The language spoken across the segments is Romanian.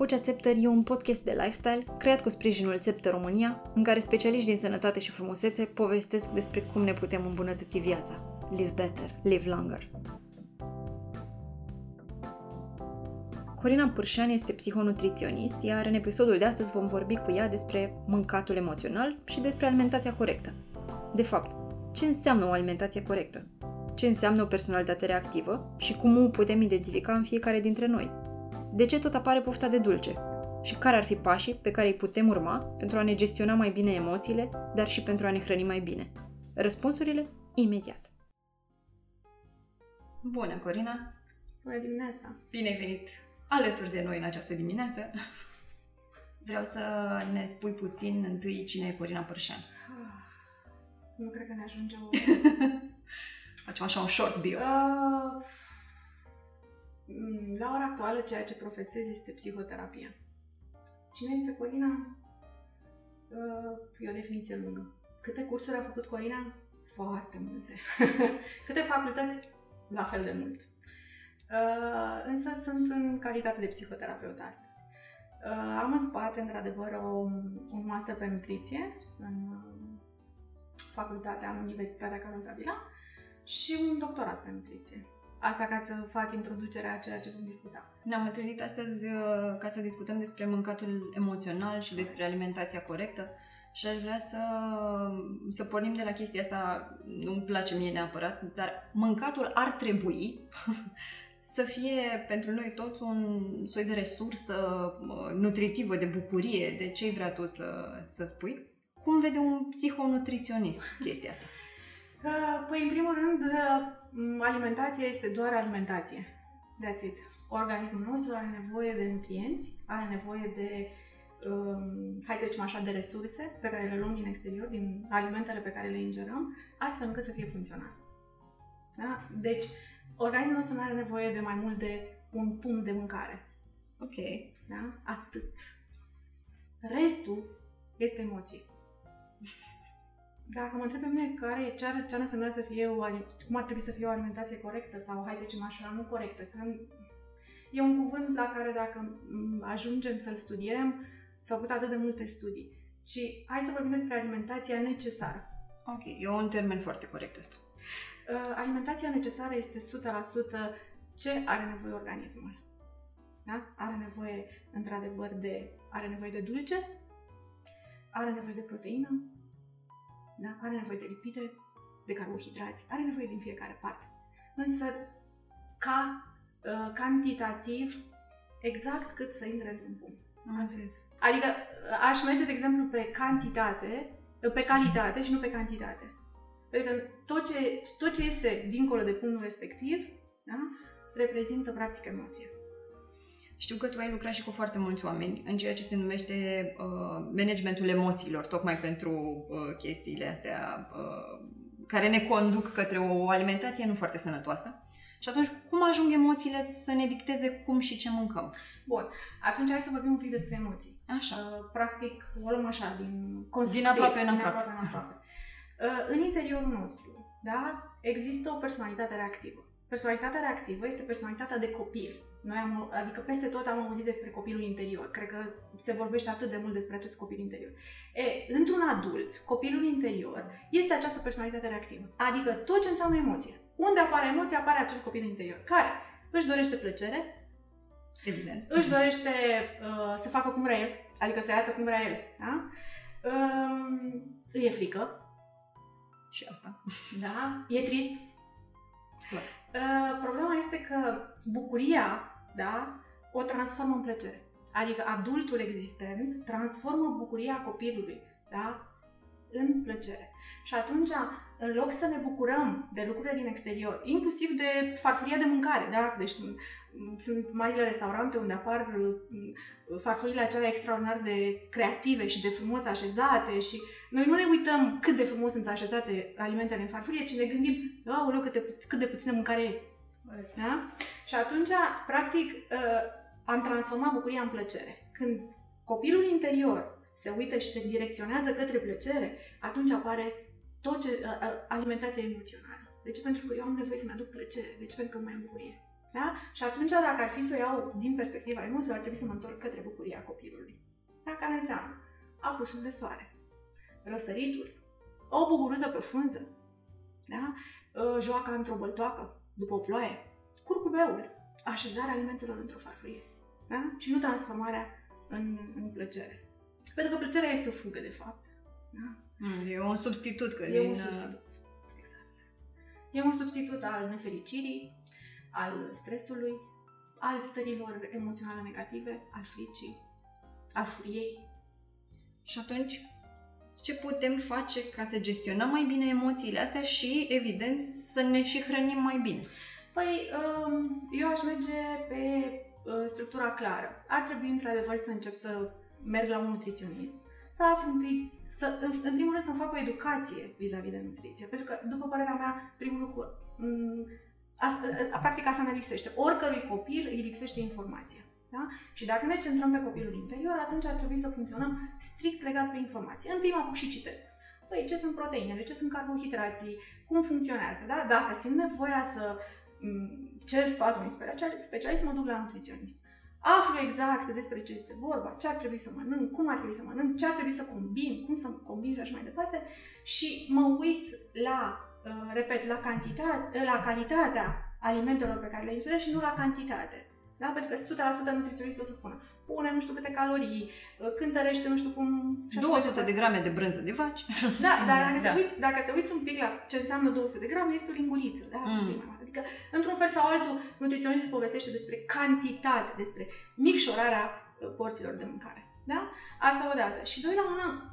Ocea Zepter e un podcast de lifestyle creat cu sprijinul Zepter România, în care specialiști din sănătate și frumusețe povestesc despre cum ne putem îmbunătăți viața. Live better, live longer. Corina Pârșean este psihonutriționist, iar în episodul de astăzi vom vorbi cu ea despre mâncatul emoțional și despre alimentația corectă. De fapt, ce înseamnă o alimentație corectă? Ce înseamnă o personalitate reactivă și cum o putem identifica în fiecare dintre noi? De ce tot apare pofta de dulce? Și care ar fi pașii pe care îi putem urma pentru a ne gestiona mai bine emoțiile, dar și pentru a ne hrăni mai bine? Răspunsurile imediat. Bună, Corina! Bună dimineața! Bine ai venit alături de noi în această dimineață! Vreau să ne spui puțin întâi cine e Corina Pârșean. Nu cred că ne ajunge o... Facem așa un short bio. La ora actuală, ceea ce profesez este psihoterapia. Cine este Corina? E o definiție lungă. Câte cursuri a făcut Corina? Foarte multe. Câte facultăți? La fel de mult. Însă sunt în calitate de psihoterapeut astăzi. Am în spate, într-adevăr, un master pe nutriție în facultatea în Universitatea Carol Davila și un doctorat pe nutriție. Asta ca să fac introducerea a ceea ce vom discuta. Ne-am întâlnit astăzi ca să discutăm despre mâncatul emoțional și despre alimentația corectă și aș vrea să pornim de la chestia asta, nu-mi place mie neapărat, dar mâncatul ar trebui să fie pentru noi toți un soi de resursă nutritivă, de bucurie, de ce-i vrea tu să spui. Cum vede un psihonutriționist chestia asta? Păi, în primul rând, alimentația este doar alimentație. That's it. Organismul nostru are nevoie de nutrienți, are nevoie de, hai să zicem așa, de resurse pe care le luăm din exterior, din alimentele pe care le ingerăm, astfel încât să fie funcțional. Da? Deci, organismul nostru nu are nevoie de mai mult de un punct de mâncare. Ok. Da? Atât. Restul este emoții. Dacă mă întreb pe mine ce ar însemna să fie cum ar trebui să fie o alimentație corectă sau, hai să zicem așa, nu corectă, că e un cuvânt la care dacă ajungem să-l studiem, s-au făcut atât de multe studii. Ci hai să vorbim despre alimentația necesară. Ok, e un termen foarte corect ăsta. Alimentația necesară este 100% ce are nevoie organismul. Da? Are nevoie, într-adevăr, are nevoie de dulce, are nevoie de proteină, da? Are nevoie de lipide, de carbohidrați, are nevoie din fiecare parte. Însă, ca cantitativ, exact cât să intre într-un punct. Adică, aș merge, de exemplu, pe cantitate, pe calitate și nu pe cantitate. Pentru că tot ce iese dincolo de punctul respectiv, da? Reprezintă, practic, emoție. Știu că tu ai lucrat și cu foarte mulți oameni în ceea ce se numește managementul emoțiilor, tocmai pentru chestiile astea care ne conduc către o alimentație nu foarte sănătoasă. Și atunci, cum ajung emoțiile să ne dicteze cum și ce mâncăm? Bun, atunci hai să vorbim un pic despre emoții. Așa. Practic, o luăm așa, din aproape în aproape. În interiorul nostru, da, există o personalitate reactivă. Personalitatea reactivă este personalitatea de copil. Adică peste tot am auzit despre copilul interior. Cred că se vorbește atât de mult despre acest copil interior. Într-un adult, copilul interior este această personalitate reactivă. Adică tot ce înseamnă emoție. Unde apare emoție, apare acel copil interior, care își dorește plăcere, evident. Își dorește să facă cum vrea el, adică să iasă cum vrea el. Da? Îi e frică. Și asta. Da? E trist. Clar. Problema este că bucuria, da, o transformă în plăcere. Adică adultul existent transformă bucuria copilului, da, în plăcere. Și atunci, în loc să ne bucurăm de lucrurile din exterior, inclusiv de farfuria de mâncare, da, deci sunt marile restaurante unde apar farfurile acelea extraordinar de creative și de frumos așezate și noi nu ne uităm cât de frumos sunt așezate alimentele în farfurie, ci ne gândim, aoleu, cât de puțină mâncare e. Da? Și atunci, practic, am transformat bucuria în plăcere. Când copilul interior se uită și se direcționează către plăcere, atunci apare alimentația emoțională. De ce? Pentru că eu am nevoie să-mi aduc plăcere. De ce? Pentru că nu mai am bucurie. Da? Și atunci, dacă ar fi să o iau din perspectiva emoțiilor, ar trebui să mă întorc către bucuria copilului. Da? Care înseamnă apusul de soare, răsăritul, o buburuză pe frunză, da? Joaca într-o băltoacă, după o ploaie, curcubeul, așezarea alimentelor într-o farfurie. Da? Și nu transformarea în plăcere. Pentru că plăcerea este o fugă, de fapt. Da? E un substitut. Exact. E un substitut al nefericirii, al stresului, al stărilor emoționale negative, al fricii, al furiei. Și atunci, ce putem face ca să gestionăm mai bine emoțiile astea și, evident, să ne și hrănim mai bine? Păi, eu aș merge pe structura clară. Ar trebui, într-adevăr, să încep să merg la un nutriționist, să aflu în primul rând, să fac o educație vis-a-vis de nutriție. Pentru că, după părerea mea, primul lucru... practic asta ne lipsește. Oricărui copil îi lipsește informația. Da? Și dacă ne centrăm pe copilul interior, atunci ar trebui să funcționăm strict legat pe informație. Întâi mă apuc și citesc. Păi, ce sunt proteinele, ce sunt carbohidrații, cum funcționează. Da? Dacă simt nevoia să cer sfatul unui specialist, mă duc la nutriționist. Aflu exact despre ce este vorba, ce ar trebui să mănânc, cum ar trebui să mănânc, ce ar trebui să combin, cum să combin și așa mai departe. Și mă uit la... repet, la calitatea alimentelor pe care le ingerez și nu la cantitate. Da? Pentru că 100% nutriționistul o să spună pune nu știu câte calorii, cântărește nu știu cum... 200 de grame de brânză de vaci. Da, dar dacă te uiți un pic la ce înseamnă 200 de grame, este o linguriță. Da? Adică, într-un fel sau altul, nutriționistul povestește despre cantitate, despre micșorarea porților de mâncare. Da? Asta odată. Și doi la mână,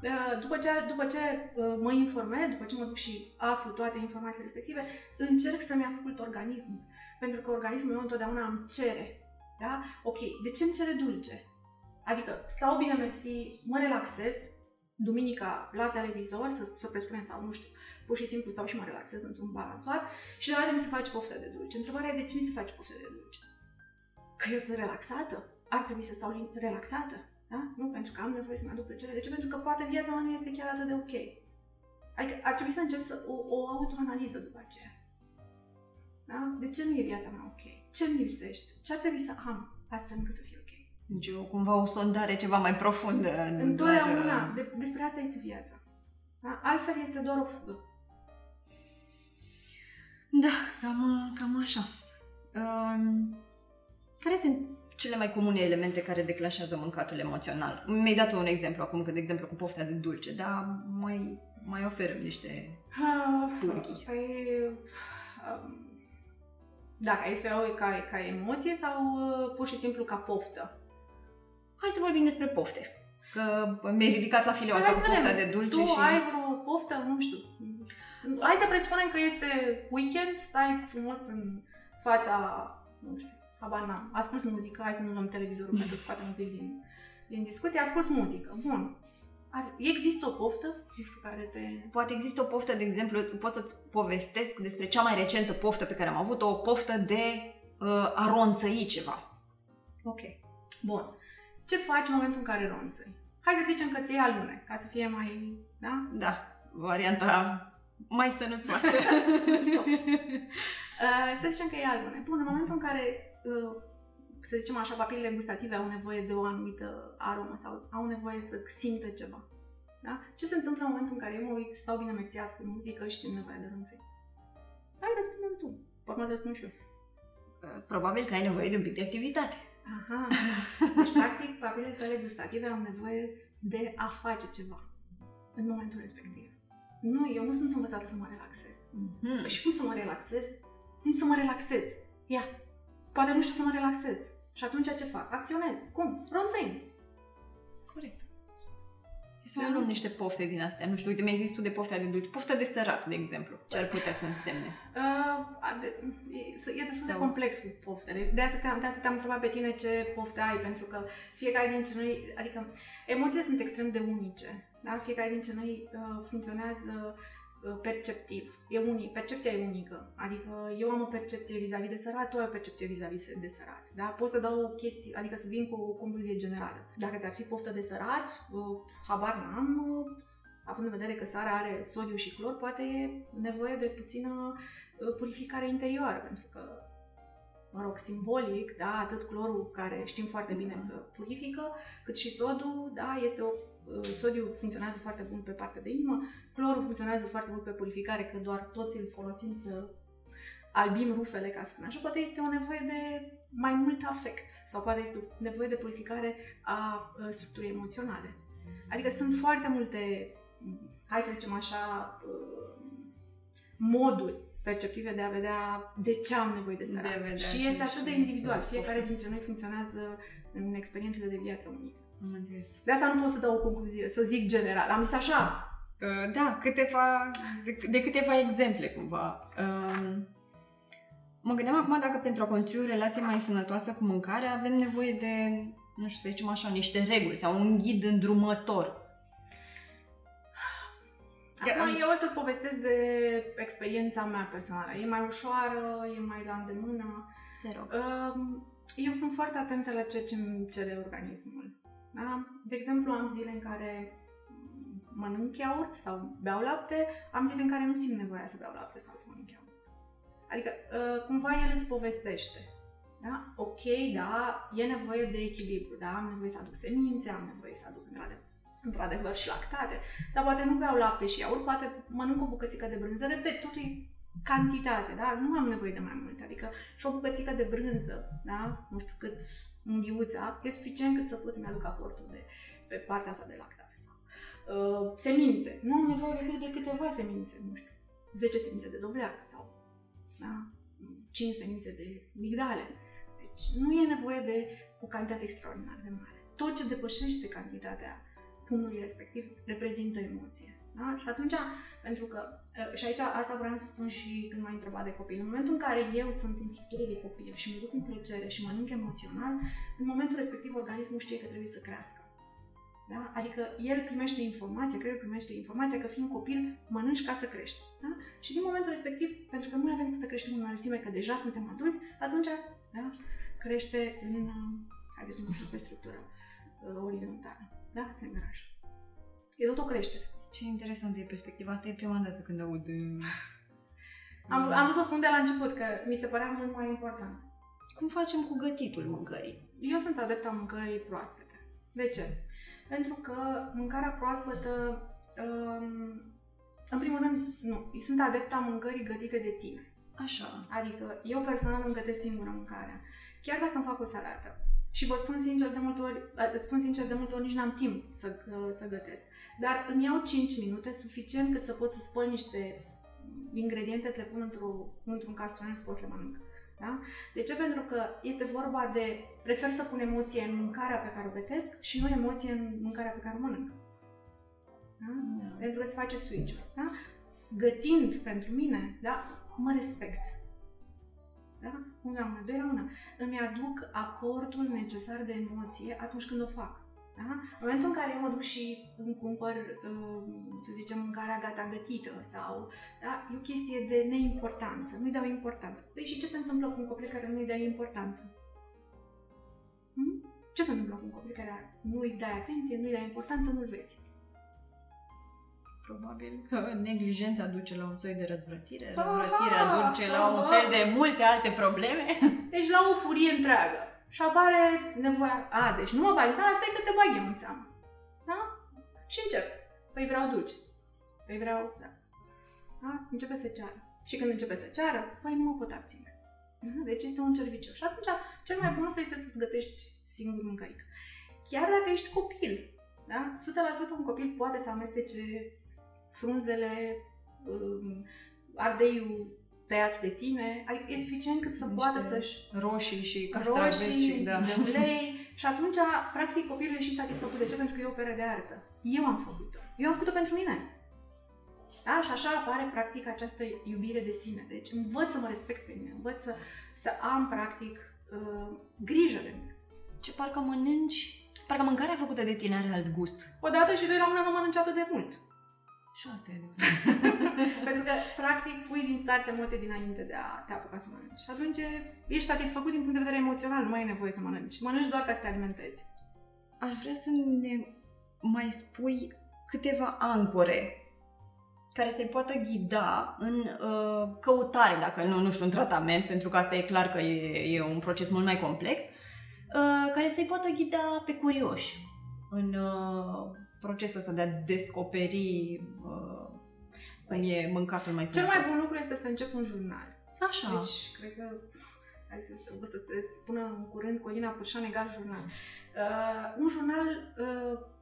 după ce mă informez, după ce mă duc și aflu toate informațiile respective, încerc să-mi ascult organismul. Pentru că organismul meu întotdeauna îmi cere. Da? Ok, de ce îmi cere dulce? Adică stau bine, mersi, mă relaxez, duminica la televizor, să presupunem sau nu știu, pur și simplu stau și mă relaxez într-un balansoat și deodată mi se face poftă de dulce. Întrebarea e de ce mi se face poftă de dulce? Că eu sunt relaxată? Ar trebui să stau relaxată? Da? Nu pentru că am nevoie să-mi aduc plăcere. De ce? Pentru că poate viața mea nu este chiar atât de ok. Adică ar trebui să încep o autoanaliză după aceea. Da? De ce nu e viața mea ok? Ce îmi lipsește? Ce ar trebui să am astfel încât să fie ok? Deci cumva o sondare ceva mai profundă. Întotdeauna. Despre asta este viața. Da? Altfel este doar o fugă. Da, cam așa. Care sunt cele mai comune elemente care declanșează mâncatul emoțional? Mi-ai dat un exemplu acum, că de exemplu cu pofta de dulce, dar mai oferăm niște purghii. Da, este o ca emoție sau pur și simplu ca poftă? Hai să vorbim despre pofte, că mi-ai ridicat la fileu asta cu pofta de dulce. Tu ai vreo poftă? Nu știu. Hai să presupunem că este weekend, stai frumos în fața, nu știu, asculți muzică, hai să nu luăm televizorul ca să scoatem un pic din discuție, asculți muzică, bun. Există o poftă? Nu știu care te... Poate există o poftă, de exemplu, pot să-ți povestesc despre cea mai recentă poftă pe care am avut-o, o poftă de a ronțăi ceva. Ok, bun. Ce faci în momentul în care ronțăi? Hai să zicem că ți iei alune, ca să fie mai... Da? Da, varianta mai sănătoasă. Să zicem că e alune. Bun, în momentul în care... să zicem așa, papilele gustative au nevoie de o anumită aromă sau au nevoie să simtă ceva. Da? Ce se întâmplă în momentul în care eu mă uit, stau bine mersiați cu muzică și simt nevoia de ronțăi? Hai, răspunde-mi tu. Poate să răspund și eu. Probabil că ai nevoie de un pic de activitate. Aha. Deci, practic, papilele tale gustative au nevoie de a face ceva în momentul respectiv. Nu, eu nu sunt învățată să mă relaxez. Mm-hmm. Și cum să mă relaxez? Cum să mă relaxez? Ia! Poate nu știu să mă relaxez. Și atunci ce fac? Acționez. Cum? Ronțăind. Corect. Să mai luăm niște pofte din astea. Nu știu, uite, mi-ai zis tu de poftea de dulce. Pofta de sărat, de exemplu. Ce ar putea să însemne? E destul de complex cu poftele. De asta te-am întrebat pe tine ce pofte ai, pentru că fiecare dintre noi... Adică, emoțiile sunt extrem de unice. Da? Fiecare dintre noi funcționează perceptiv. Percepția e unică. Adică eu am o percepție vis-a-vis de sărat, tu ai o percepție vis-a-vis de sărat. Da? Pot să dau o chestie, adică să vin cu o concluzie generală. Dacă ți-ar fi poftă de sărat, habar n-am, având în vedere că sarea are sodiu și clor, poate e nevoie de puțină purificare interioară, pentru că mă rog, simbolic, da, atât clorul, care știm foarte bine că purifică, cât și sodul, da, este o... Sodiul funcționează foarte bun pe partea de inimă, clorul funcționează foarte mult pe purificare, că doar toți îl folosim să albim rufele, ca să spun așa. Poate este o nevoie de mai mult afect sau poate este o nevoie de purificare a structurii emoționale. Adică sunt foarte multe, hai să zicem așa, moduri perceptive de a vedea de ce am nevoie de sărat. Și este atât de individual. Fiecare dintre noi funcționează în experiențele de viață unică. De asta nu pot să dau o concluzie, să zic general. Am zis așa? Da, câteva exemple, cumva. Mă gândeam acum dacă pentru a construi o relație mai sănătoasă cu mâncarea avem nevoie de, nu știu, să zicem așa, niște reguli sau un ghid îndrumător. Acum eu o să-ți povestesc de experiența mea personală. E mai ușoară, e mai la îndemână. Te rog. Eu sunt foarte atentă la ceea ce îmi cere organismul. Da? De exemplu, am zile în care mănânc iaurt sau beau lapte, am zile în care nu simt nevoia să beau lapte sau să mănânc iaurt. Adică, cumva el îți povestește. Da? Ok, da, e nevoie de echilibru, da? Am nevoie să aduc semințe, am nevoie să aduc într-adevăr și lactate, dar poate nu beau lapte și iaurt, poate mănânc o bucățică de brânză, repet, totul e cantitate, da? Nu am nevoie de mai mult, adică și o bucățică de brânză, da? Nu știu cât unghiuța, e suficient cât să pot să-mi aduc aportul de, pe partea asta de lactate. Semințe, nu am nevoie decât de câteva semințe, nu știu, 10 semințe de dovleac sau, da? 5 semințe de migdale. Deci nu e nevoie de o cantitate extraordinar de mare. Tot ce depășește cantitatea punului respectiv reprezintă emoție. Da? Și atunci, pentru că, și aici asta vreau să spun și când m-ai întrebat de copil, în momentul în care eu sunt instructoră de copil și mă duc în plăcere și mănânc emoțional, în momentul respectiv organismul știe că trebuie să crească. Da? Adică el primește informația, creierul primește informația că fiind copil mănânci ca să crești. Da? Și din momentul respectiv, pentru că noi avem cum să creștem în înălțime, că deja suntem adulți, atunci da? Crește în, hai să zicem, pe structură orizontală. Da? Se îngrașă. E tot o creștere. Ce interesantă e perspectiva. Asta e prima dată când aud... Am vrut să o spun de la început, că mi se părea mult mai important. Cum facem cu gătitul mâncării? Eu sunt adepta mâncării proaspete. De ce? Pentru că mâncarea proaspătă... În primul rând, nu. Sunt adepta mâncării gătite de tine. Așa. Adică eu personal îmi gătesc singură mâncarea. Chiar dacă îmi fac o salată. Și vă spun sincer, de multe ori nici n-am timp să gătesc. Dar îmi iau 5 minute, suficient cât să pot să spăl niște ingrediente, să le pun într-un castron și să pot să le mănânc. Da? De ce? Pentru că este vorba de... Prefer să pun emoție în mâncarea pe care o gătesc și nu emoție în mâncarea pe care o mănânc. Da? Da. Pentru că se face switch-ul. Da? Gătind pentru mine, da? Mă respect. Da? Una, doi la una. Îmi aduc aportul necesar de emoție atunci când o fac. Da? În momentul în care eu mă duc și îmi cumpăr, să zicem, mâncarea gata gătită sau, da? E o chestie de neimportanță, nu-i dau importanță. Păi și ce se întâmplă cu un copil care nu-i dai importanță? Ce se întâmplă cu un copil care nu-i dai atenție, nu-i dai importanță, nu-l vezi? Probabil că neglijența duce la un soi de răzvrătire, răzvrătirea duce la un fel de multe alte probleme. Deci la o furie întreagă. Și apare nevoia, deci nu mă bag în seama, stai că te bag eu în seama. Da? Și încep. Păi vreau dulce. Păi vreau, da. Da? Începe să ceară. Și când începe să ceară, păi nu mă pot abține. Da? Deci este un cerviciu. Și atunci, cel mai bun lucru este să-ți gătești singur mâncărică. Chiar dacă ești copil, da? 100% un copil poate să amestece frunzele, ardeiul tăiat de tine, adică e suficient cât să poată să-și... Roșii și castraveți și... Da. Ulei. Și atunci, practic, copilul e și satisfăcut. De ce? Pentru că e o operă de artă. Eu am făcut-o pentru mine. Da? Și așa apare, practic, această iubire de sine. Deci învăț să mă respect pe mine, învăț să am, practic, grijă de mine. Ce parcă mănânci... Parcă mâncarea făcută de tine are alt gust. Odată și doi la una nu mănânci atât de mult. Și asta e adevărat. Pentru că, practic, pui din start emoții dinainte de a te apuca să mănânci. Și atunci ești satisfăcut din punct de vedere emoțional, nu mai ai nevoie să mănânci. Mănânci doar ca să te alimentezi. Aș vrea să ne mai spui câteva ancore care să-i poată ghida în căutare, dacă nu știu, în tratament, pentru că asta e clar că e un proces mult mai complex, care să-i poată ghida pe curioși în procesul ăsta de a descoperi cum e mâncatul mai sănătos. Cel mai bun lucru este să încep un jurnal. Așa. Deci, cred că o să se spună în curând Corina Pârșean egal jurnal. Un jurnal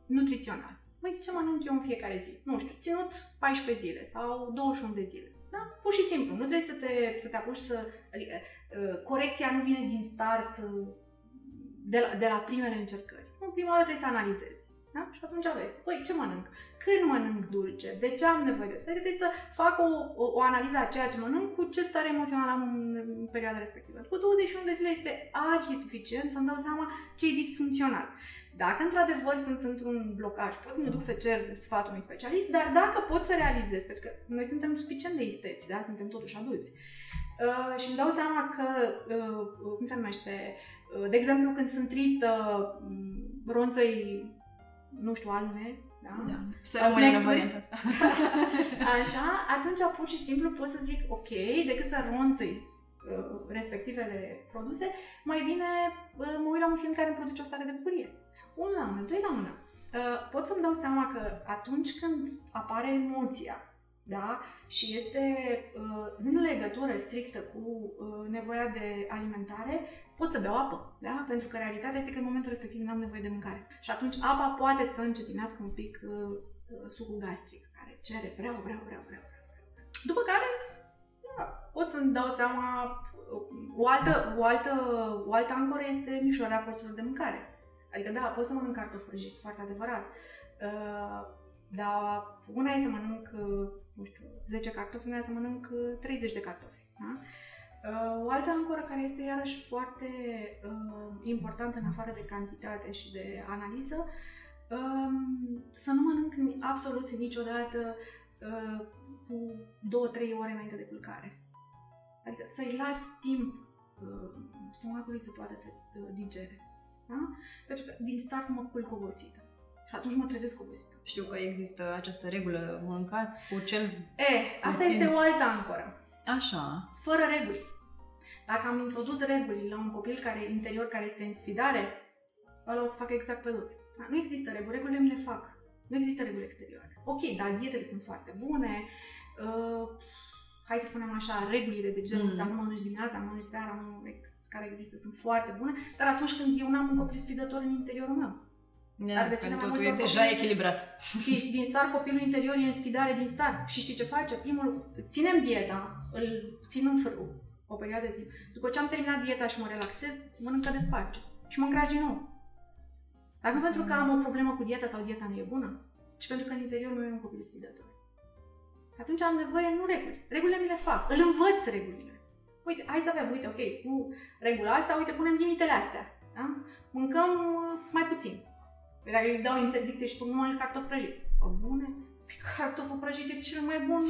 nutrițional. Măi, ce mănânc eu în fiecare zi? Nu știu, ținut 14 zile sau 21 de zile. Da? Pur și simplu. Nu trebuie să te apuci să... Adică, corecția nu vine din start de la primele încercări. În prima oară trebuie să analizezi. Da? Și atunci vezi, păi, ce mănânc? Când mănânc dulce? De ce am nevoie de dulce? Adică trebuie să fac o analiză a ceea ce mănânc cu ce stare emoțională am în perioada respectivă. Cu 21 de zile este arhi suficient să-mi dau seama ce e disfuncțional. Dacă într-adevăr sunt într-un blocaj, pot să mă duc să cer sfatul unui specialist, dar dacă pot să realizez, pentru că noi suntem suficient de isteți, da? Suntem totuși adulți. Și îmi dau seama că, cum se numește, de exemplu când sunt tristă, ronțăi, nu știu, alune, da? Să rămâne rămânetă asta. Așa, atunci pur și simplu pot să zic, ok, decât să ronțăi respectivele produse, mai bine mă uit la un film care îmi produce o stare de bucurie. 1 la 1, 2 la 1. Pot să-mi dau seama că atunci când apare emoția, da, și este în legătură strictă cu nevoia de alimentare, pot să beau apă, da? Pentru că realitatea este că în momentul respectiv n-am nevoie de mâncare. Și atunci apa poate să încetinească un pic sucul gastric, care cere vreau. După care, da, pot să-mi dau seama, o altă ancoră este mișorarea porților de mâncare. Adică, da, pot să mănânc cartofi prăjiți, foarte adevărat, dar una e să mănânc, nu știu, 10 cartofi, una e să mănânc 30 de cartofi. Da? O altă ancoră care este iarăși foarte importantă în afară de cantitate și de analiză, să nu mănânc absolut niciodată cu 2-3 ore înainte de culcare. Adică să-i las timp stomacului să poată să digere. Da? Pentru că din start mă culc obosită și atunci mă trezesc obosită. Știu că există această regulă, mâncați cu cel asta puțin... este o altă ancoră. Așa. Fără reguli. Dacă am introdus reguli la un copil care interior, care este în sfidare, ăla o să facă exact pe dos. Da? Nu există reguli, regulile mi le fac. Nu există reguli exterioare. Ok, dar dietele sunt foarte bune, hai să spunem așa, regulile de genul ăsta, nu mănânci dimineața, nu mănânci seara, care există, sunt foarte bune, dar atunci când eu n-am un copil sfidător în interiorul meu. Dar de cele mai multe ori deja echilibrat. Ești din start, copilul interior e în sfidare din start. Și știi ce face? Primul, ținem dieta, îl țin în frâu o perioadă de timp. După ce am terminat dieta și mă relaxez, mănâncă de sparge și mă îngraș din nou. Dar nu pentru că am o problemă cu dieta sau dieta nu e bună, ci pentru că în interiorul meu e un copil sfidător. Atunci am nevoie, nu reguli. Regulile mi le fac. Îl învăț regulile. Uite, hai să avem, uite, ok, cu regula asta, uite, punem limitele astea. Da? Mâncăm mai puțin. Dacă îi dau interdicție și spun, nu mănânci cartofi prăjit. Pe bune? Pe cartoful prăjit e cel mai bun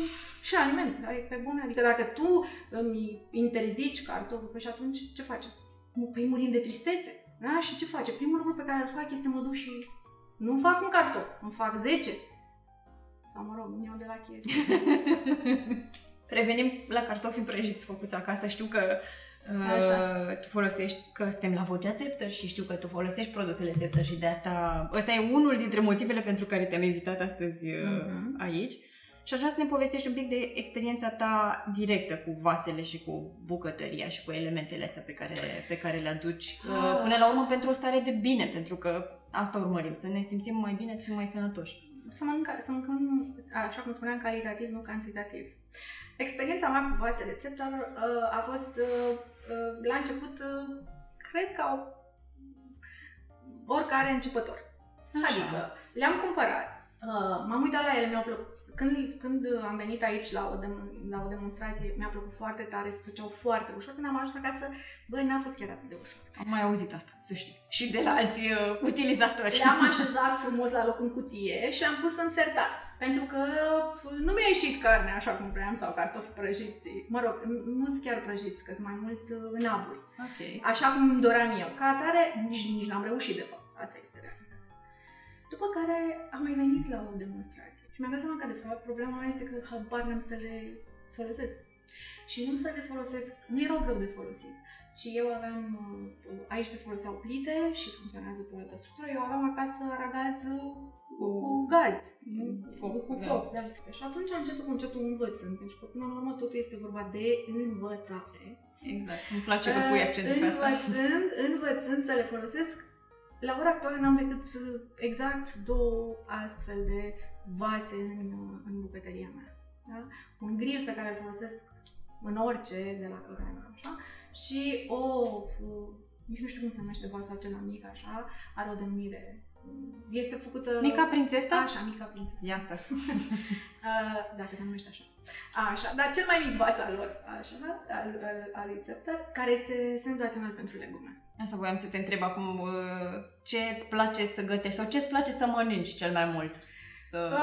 și aliment. Pe bune? Adică dacă tu îmi interzici cartoful prăjit, atunci ce faci? Păi murim de tristețe. Da? Și ce face? Primul lucru pe care îl fac este mă duc și nu fac un cartof, îmi fac 10. Sau, mă rog, îmi iau de la chef. Revenim la cartofii prăjiți făcuți acasă. Știu că tu folosești, că suntem la Vocea Zepter și știu că tu folosești produsele Zepter și de asta... Ăsta e unul dintre motivele pentru care te-am invitat astăzi aici. Și aș vrea să ne povestești un pic de experiența ta directă cu vasele și cu bucătăria și cu elementele astea pe care le aduci. Până la urmă, pentru o stare de bine, pentru că asta urmărim, să ne simțim mai bine, să fim mai sănătoși. Să mâncăm, așa cum spuneam, calitativ, nu cantitativ. Experiența mea cu vasele Zepter a fost, la început, cred că oricare începător. Așa. Adică le-am cumpărat, m-am uitat la ele, mi-au plăcut. Când am venit aici la o demonstrație, mi-a plăcut foarte tare, se făceau foarte ușor. Când am ajuns acasă, n-a fost chiar atât de ușor. Am mai auzit asta, să știi. Și de la alți utilizatori. Le-am așezat frumos la loc în cutie și le-am pus în sertar. Pentru că nu mi-a ieșit carnea așa cum vreau sau cartofi prăjiți. Mă rog, nu-s chiar prăjiți, că sunt mai mult în aburi. Okay. Așa cum îmi doream eu. Ca atare, nici n-am reușit de fapt. Asta este realitatea. După care am mai venit la o demonstrație. Și mi-am dat seama că, de fapt, problema mea este că habar n-am să le folosesc. Și nu să le folosesc, nu erau greu de folosit, ci eu aveam, aici te foloseau plite și funcționează pe o altă structură, eu aveam acasă aragaz cu gaz, cu foc. Da. Da. Și atunci, încetul cu încetul, învățând, pentru că până la urmă totul este vorba de învățare. Exact, îmi place că pui accentul pe asta. Învățând să le folosesc, la ora actuală n-am decât exact 2 astfel de vase în bucătăria mea. Da? Un grill pe care îl folosesc în orice de la Corina, așa, și nici nu știu cum se numește vasa acela mic, așa, are o denumire. Este făcută... Mica prințesă? Așa, mica prințesă. Iată. Dacă se numește așa. Așa, dar cel mai mic vas al lor, așa, al lui Zepter, care este senzațional pentru legume. Asta voiam să te întreb acum, ce îți place să gătești sau ce îți place să mănânci cel mai mult? Să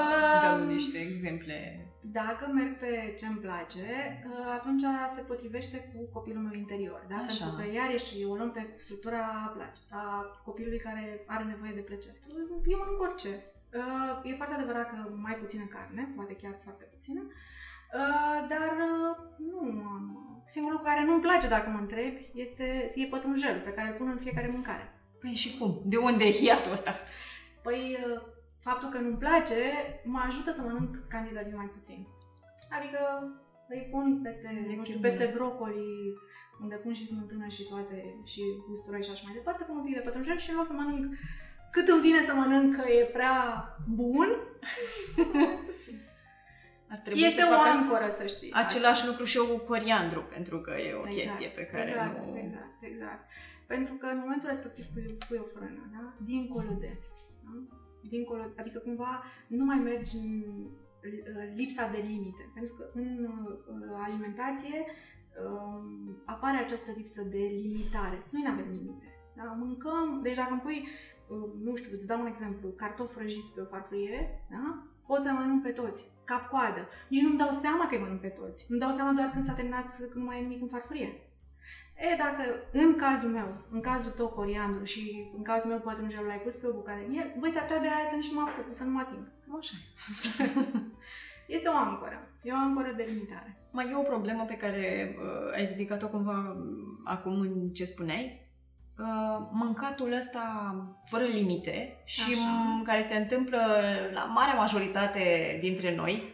dăm niște exemple. Dacă merg pe ce-mi place, atunci se potrivește cu copilul meu interior, da? Așa. Pentru că iarăși eu o luăm pe structura a copilului care are nevoie de plăcere. Eu mănânc orice. E foarte adevărat că mai puțină carne, poate chiar foarte puțină, dar nu am... Singurul lucru care nu-mi place, dacă mă întrebi, este pătrunjelul pe care îl pun în fiecare mâncare. Păi și cum? De unde e hiatul ăsta? Păi... Faptul că nu-mi place mă ajută să mănânc cantitativ mai puțin. Adică îi pun peste brocoli, unde pun și smântână și toate, și usturoi și așa mai departe, pun un pic de pătrunjel și în loc să mănânc cât îmi vine să mănânc că e prea bun. Ar trebui este să o ancoră, să știi. Același asta. Lucru și eu cu coriandru, pentru că e o chestie pe care nu... Exact. Pentru că în momentul respectiv pui o frână, da? Dincolo de... Da? Dincolo, adică cumva nu mai mergi în lipsa de limite, pentru că în alimentație apare această lipsă de limitare. Noi nu avem limite. Da? Mâncăm, deci dacă îmi pui, nu știu, îți dau un exemplu, cartofi prăjiți pe o farfurie, da? Pot să mănânc pe toți, cap-coadă. Nici nu-mi dau seama că îi mănânc pe toți. Îmi dau seama doar când s-a terminat, când nu mai e nimic în farfurie. Dacă în cazul meu, în cazul tău coriandru și în cazul meu pătrunjelul l-ai pus pe o bucată din el, băi, s-ar putea de aia să nici mă apuc, să nu mă ating. Așa. Este o ancoră. E o ancoră de limitare. Mai e o problemă pe care ai ridicat-o cumva acum în ce spuneai? Mâncatul ăsta fără limite și care se întâmplă la marea majoritate dintre noi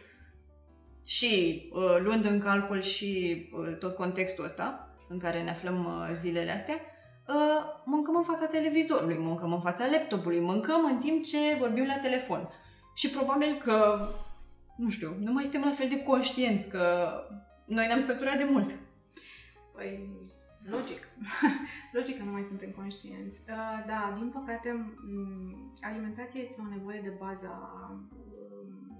și luând în calcul și tot contextul ăsta în care ne aflăm zilele astea, mâncăm în fața televizorului, mâncăm în fața laptopului, mâncăm în timp ce vorbim la telefon. Și probabil că, nu știu, nu mai suntem la fel de conștienți că noi ne-am săturat de mult. Păi, logic. Logic că nu mai suntem conștienți. Da, din păcate, alimentația este o nevoie de bază a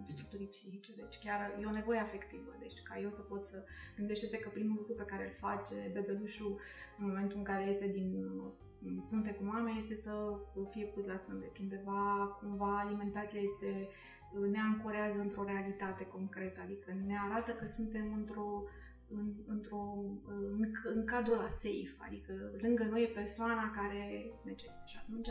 structurii psihice, deci chiar e o nevoie afectivă, deci ca eu să pot să gândește-te că primul lucru pe care îl face bebelușul în momentul în care iese din pântecul cu mame este să fie pus la sân, deci undeva cumva alimentația este, ne ancorează într-o realitate concretă, adică ne arată că suntem în cadrul la safe, adică lângă noi e persoana care necesită și atunci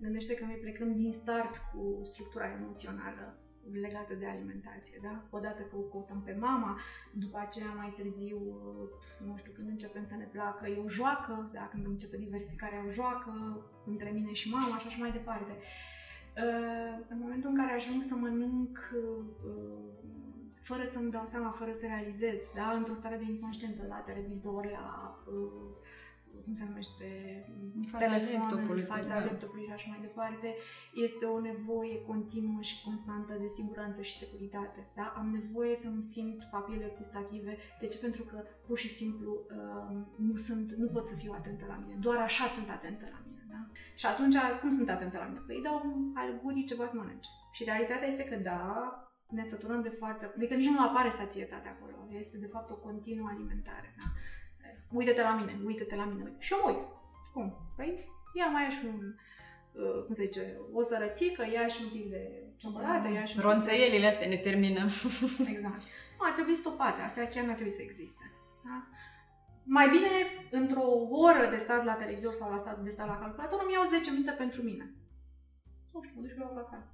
gândește că noi plecăm din start cu structura emoțională legată de alimentație, da? Odată că o căutăm pe mama, după aceea mai târziu, nu știu, când începem să ne placă, e o joacă, da? Când începe diversificarea, o joacă între mine și mama, așa și mai departe. În momentul în care ajung să mănânc fără să-mi dau seama, fără să realizez, da? Într-o stare de inconștientă, la televizor, la... cum se numește, telefonul, fața laptopului și așa mai departe, este o nevoie continuă și constantă de siguranță și securitate. Da? Am nevoie să-mi simt papilele gustative. De ce? Pentru că, pur și simplu, nu pot să fiu atentă la mine. Doar așa sunt atentă la mine. Da? Și atunci, cum sunt atentă la mine? Păi dau al gurii ceva să mănânce. Și realitatea este că, da, ne săturăm de foarte... Adică nici nu apare sațietatea acolo. Este, de fapt, o continuă alimentare. Da? Uită-te la mine. Și eu uit. Cum? Păi, ia mai și un, cum se zice, o sărățică, ia și un pic de ciocolată, ia și un pic de... Ronțăielile astea ne termină. Exact. Nu, ar trebui stopate. Astea chiar nu ar trebui să existe. Da? Mai bine, într-o oră de stat la televizor sau de stat la calculator, îmi iau 10 minute pentru mine. Nu știu, mă duc și beau la cafea.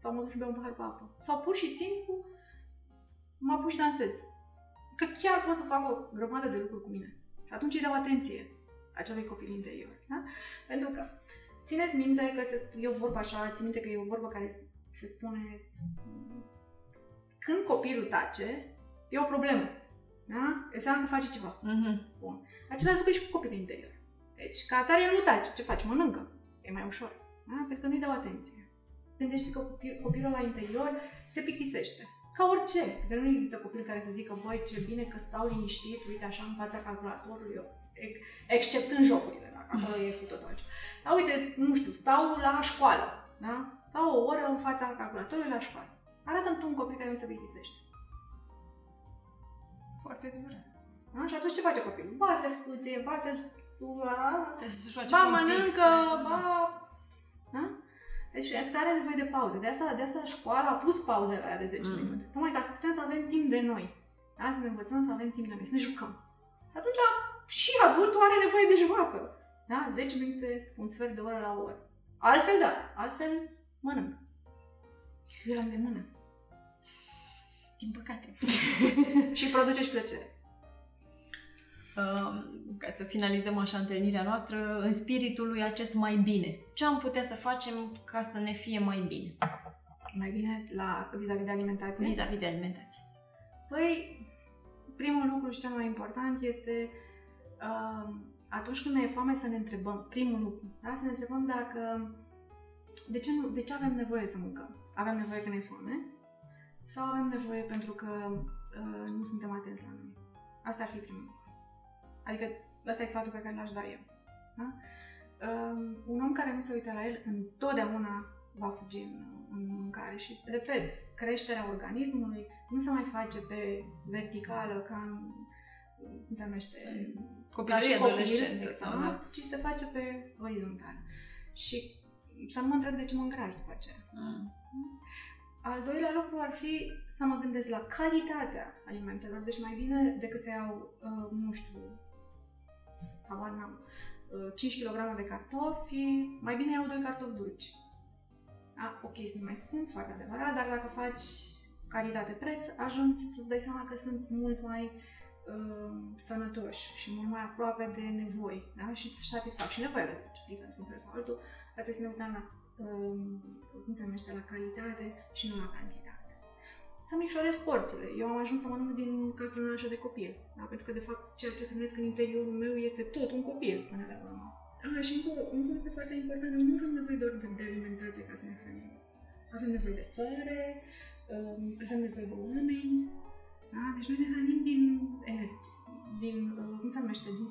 Sau mă duc și beau un pahar cu apă. Sau pur și simplu mă apuc și dansez. Că chiar pot să fac o grămadă de lucruri cu mine. Și atunci îi dau atenție acelui copil interior. Da? Pentru că țineți minte că e o vorbă așa, țineți minte că e o vorbă care se spune când copilul tace, e o problemă. Da? Înseamnă că face ceva. Mm-hmm. Bun. Același lucru e și cu copilul interior. Deci, ca atare el nu tace. Ce faci? Mănâncă. E mai ușor. Da? Pentru că nu-i dau atenție. Gândește că copilul la interior se plictisește. Ca orice. Că nu există copil care să zică, băi, ce bine că stau liniștit, uite așa, în fața calculatorului, eu, exceptând jocurile, dacă acolo e cu totul altceva. Da, uite, nu știu, stau la școală, da? Stau o oră în fața calculatorului la școală. Arată-mi tu un copil care nu se plictisește. Foarte adevărat. Da? Și atunci ce face copilul? Ba se fuție, ba se... ba mănâncă, ba... Da? Deci adică are nevoie de pauze. De asta școala a pus pauzele alea de 10 minute. Tocmai ca să putem să avem timp de noi. Da? Să ne învățăm să avem timp de noi, să ne jucăm. Atunci și adultul are nevoie de joacă. Da? 10 minute, un sfert de oră la o oră. Altfel, da. Altfel, mănâncă. E la îndemână. Din păcate. Și produce și plăcere. Ca să finalizăm așa întâlnirea noastră, în spiritul lui acest mai bine. Ce am putea să facem ca să ne fie mai bine? Mai bine la vis-a-vis de alimentație? Vis-a-vis de alimentație. Păi, primul lucru și cel mai important este atunci când ne e foame să ne întrebăm. Primul lucru. Da? Să ne întrebăm dacă de ce avem nevoie să mâncăm? Avem nevoie că ne e foame? Sau avem nevoie pentru că nu suntem atenți la noi? Asta ar fi primul lucru. Adică ăsta e sfatul pe care l-aș da eu. Da? Un om care nu se uită la el întotdeauna va fugi în mâncare și, repet, creșterea organismului nu se mai face pe verticală ca în, cum se numește, copilărie, exact, ci se face pe orizontală. Și să nu mă întreb de ce mă îngraș după aceea. Al doilea lucru ar fi să mă gândesc la calitatea alimentelor. Deci mai bine decât să iau, nu știu, 5 kg de cartofi, mai bine iau 2 cartofi dulci. Da, ok, sunt mai scump, foarte adevărat, dar dacă faci calitate-preț, ajungi să-ți dai seama că sunt mult mai sănătoși și mult mai aproape de nevoi. Da? Și îți satisfac și nevoia de dulci, pentru un fel sau altul, dar trebuie să ne uităm la cum se numește, la calitate și nu la cantitate. Să micșorez porțile. Eu am ajuns să mănânc din castronașă de copil. Da? Pentru că, de fapt, ceea ce primesc în interiorul meu este tot un copil până la urmă. Ah, și încă un lucru foarte important, nu avem nevoie doar de alimentație ca să ne hrănim. Avem nevoie de soare, avem nevoie de oameni. Da? Deci noi ne hrănim din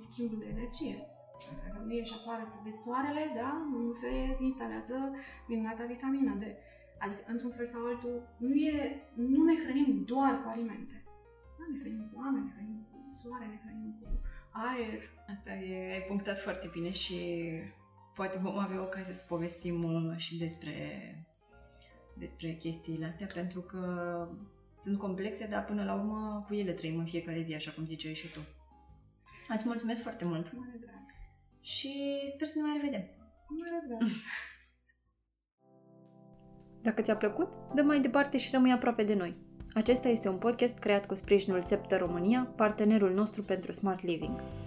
schimbul de energie. Dacă nu ieși afară să vezi soarele, da? Nu se instalează minunata vitamina D. Adică, într-un fel sau altul, nu ne hrănim doar cu alimente. Da? Ne hrănim cu oameni, ne hrănim cu soare, ne hrănim cu aer. Asta e, ai punctat foarte bine și poate vom avea ocazia să povestim și despre chestiile astea, pentru că sunt complexe, dar până la urmă cu ele trăim în fiecare zi, așa cum ziceai și tu. Îți mulțumesc foarte mult! Și sper să ne mai revedem. Dacă ți-a plăcut, dă mai departe și rămâi aproape de noi. Acesta este un podcast creat cu sprijinul Zepter România, partenerul nostru pentru Smart Living.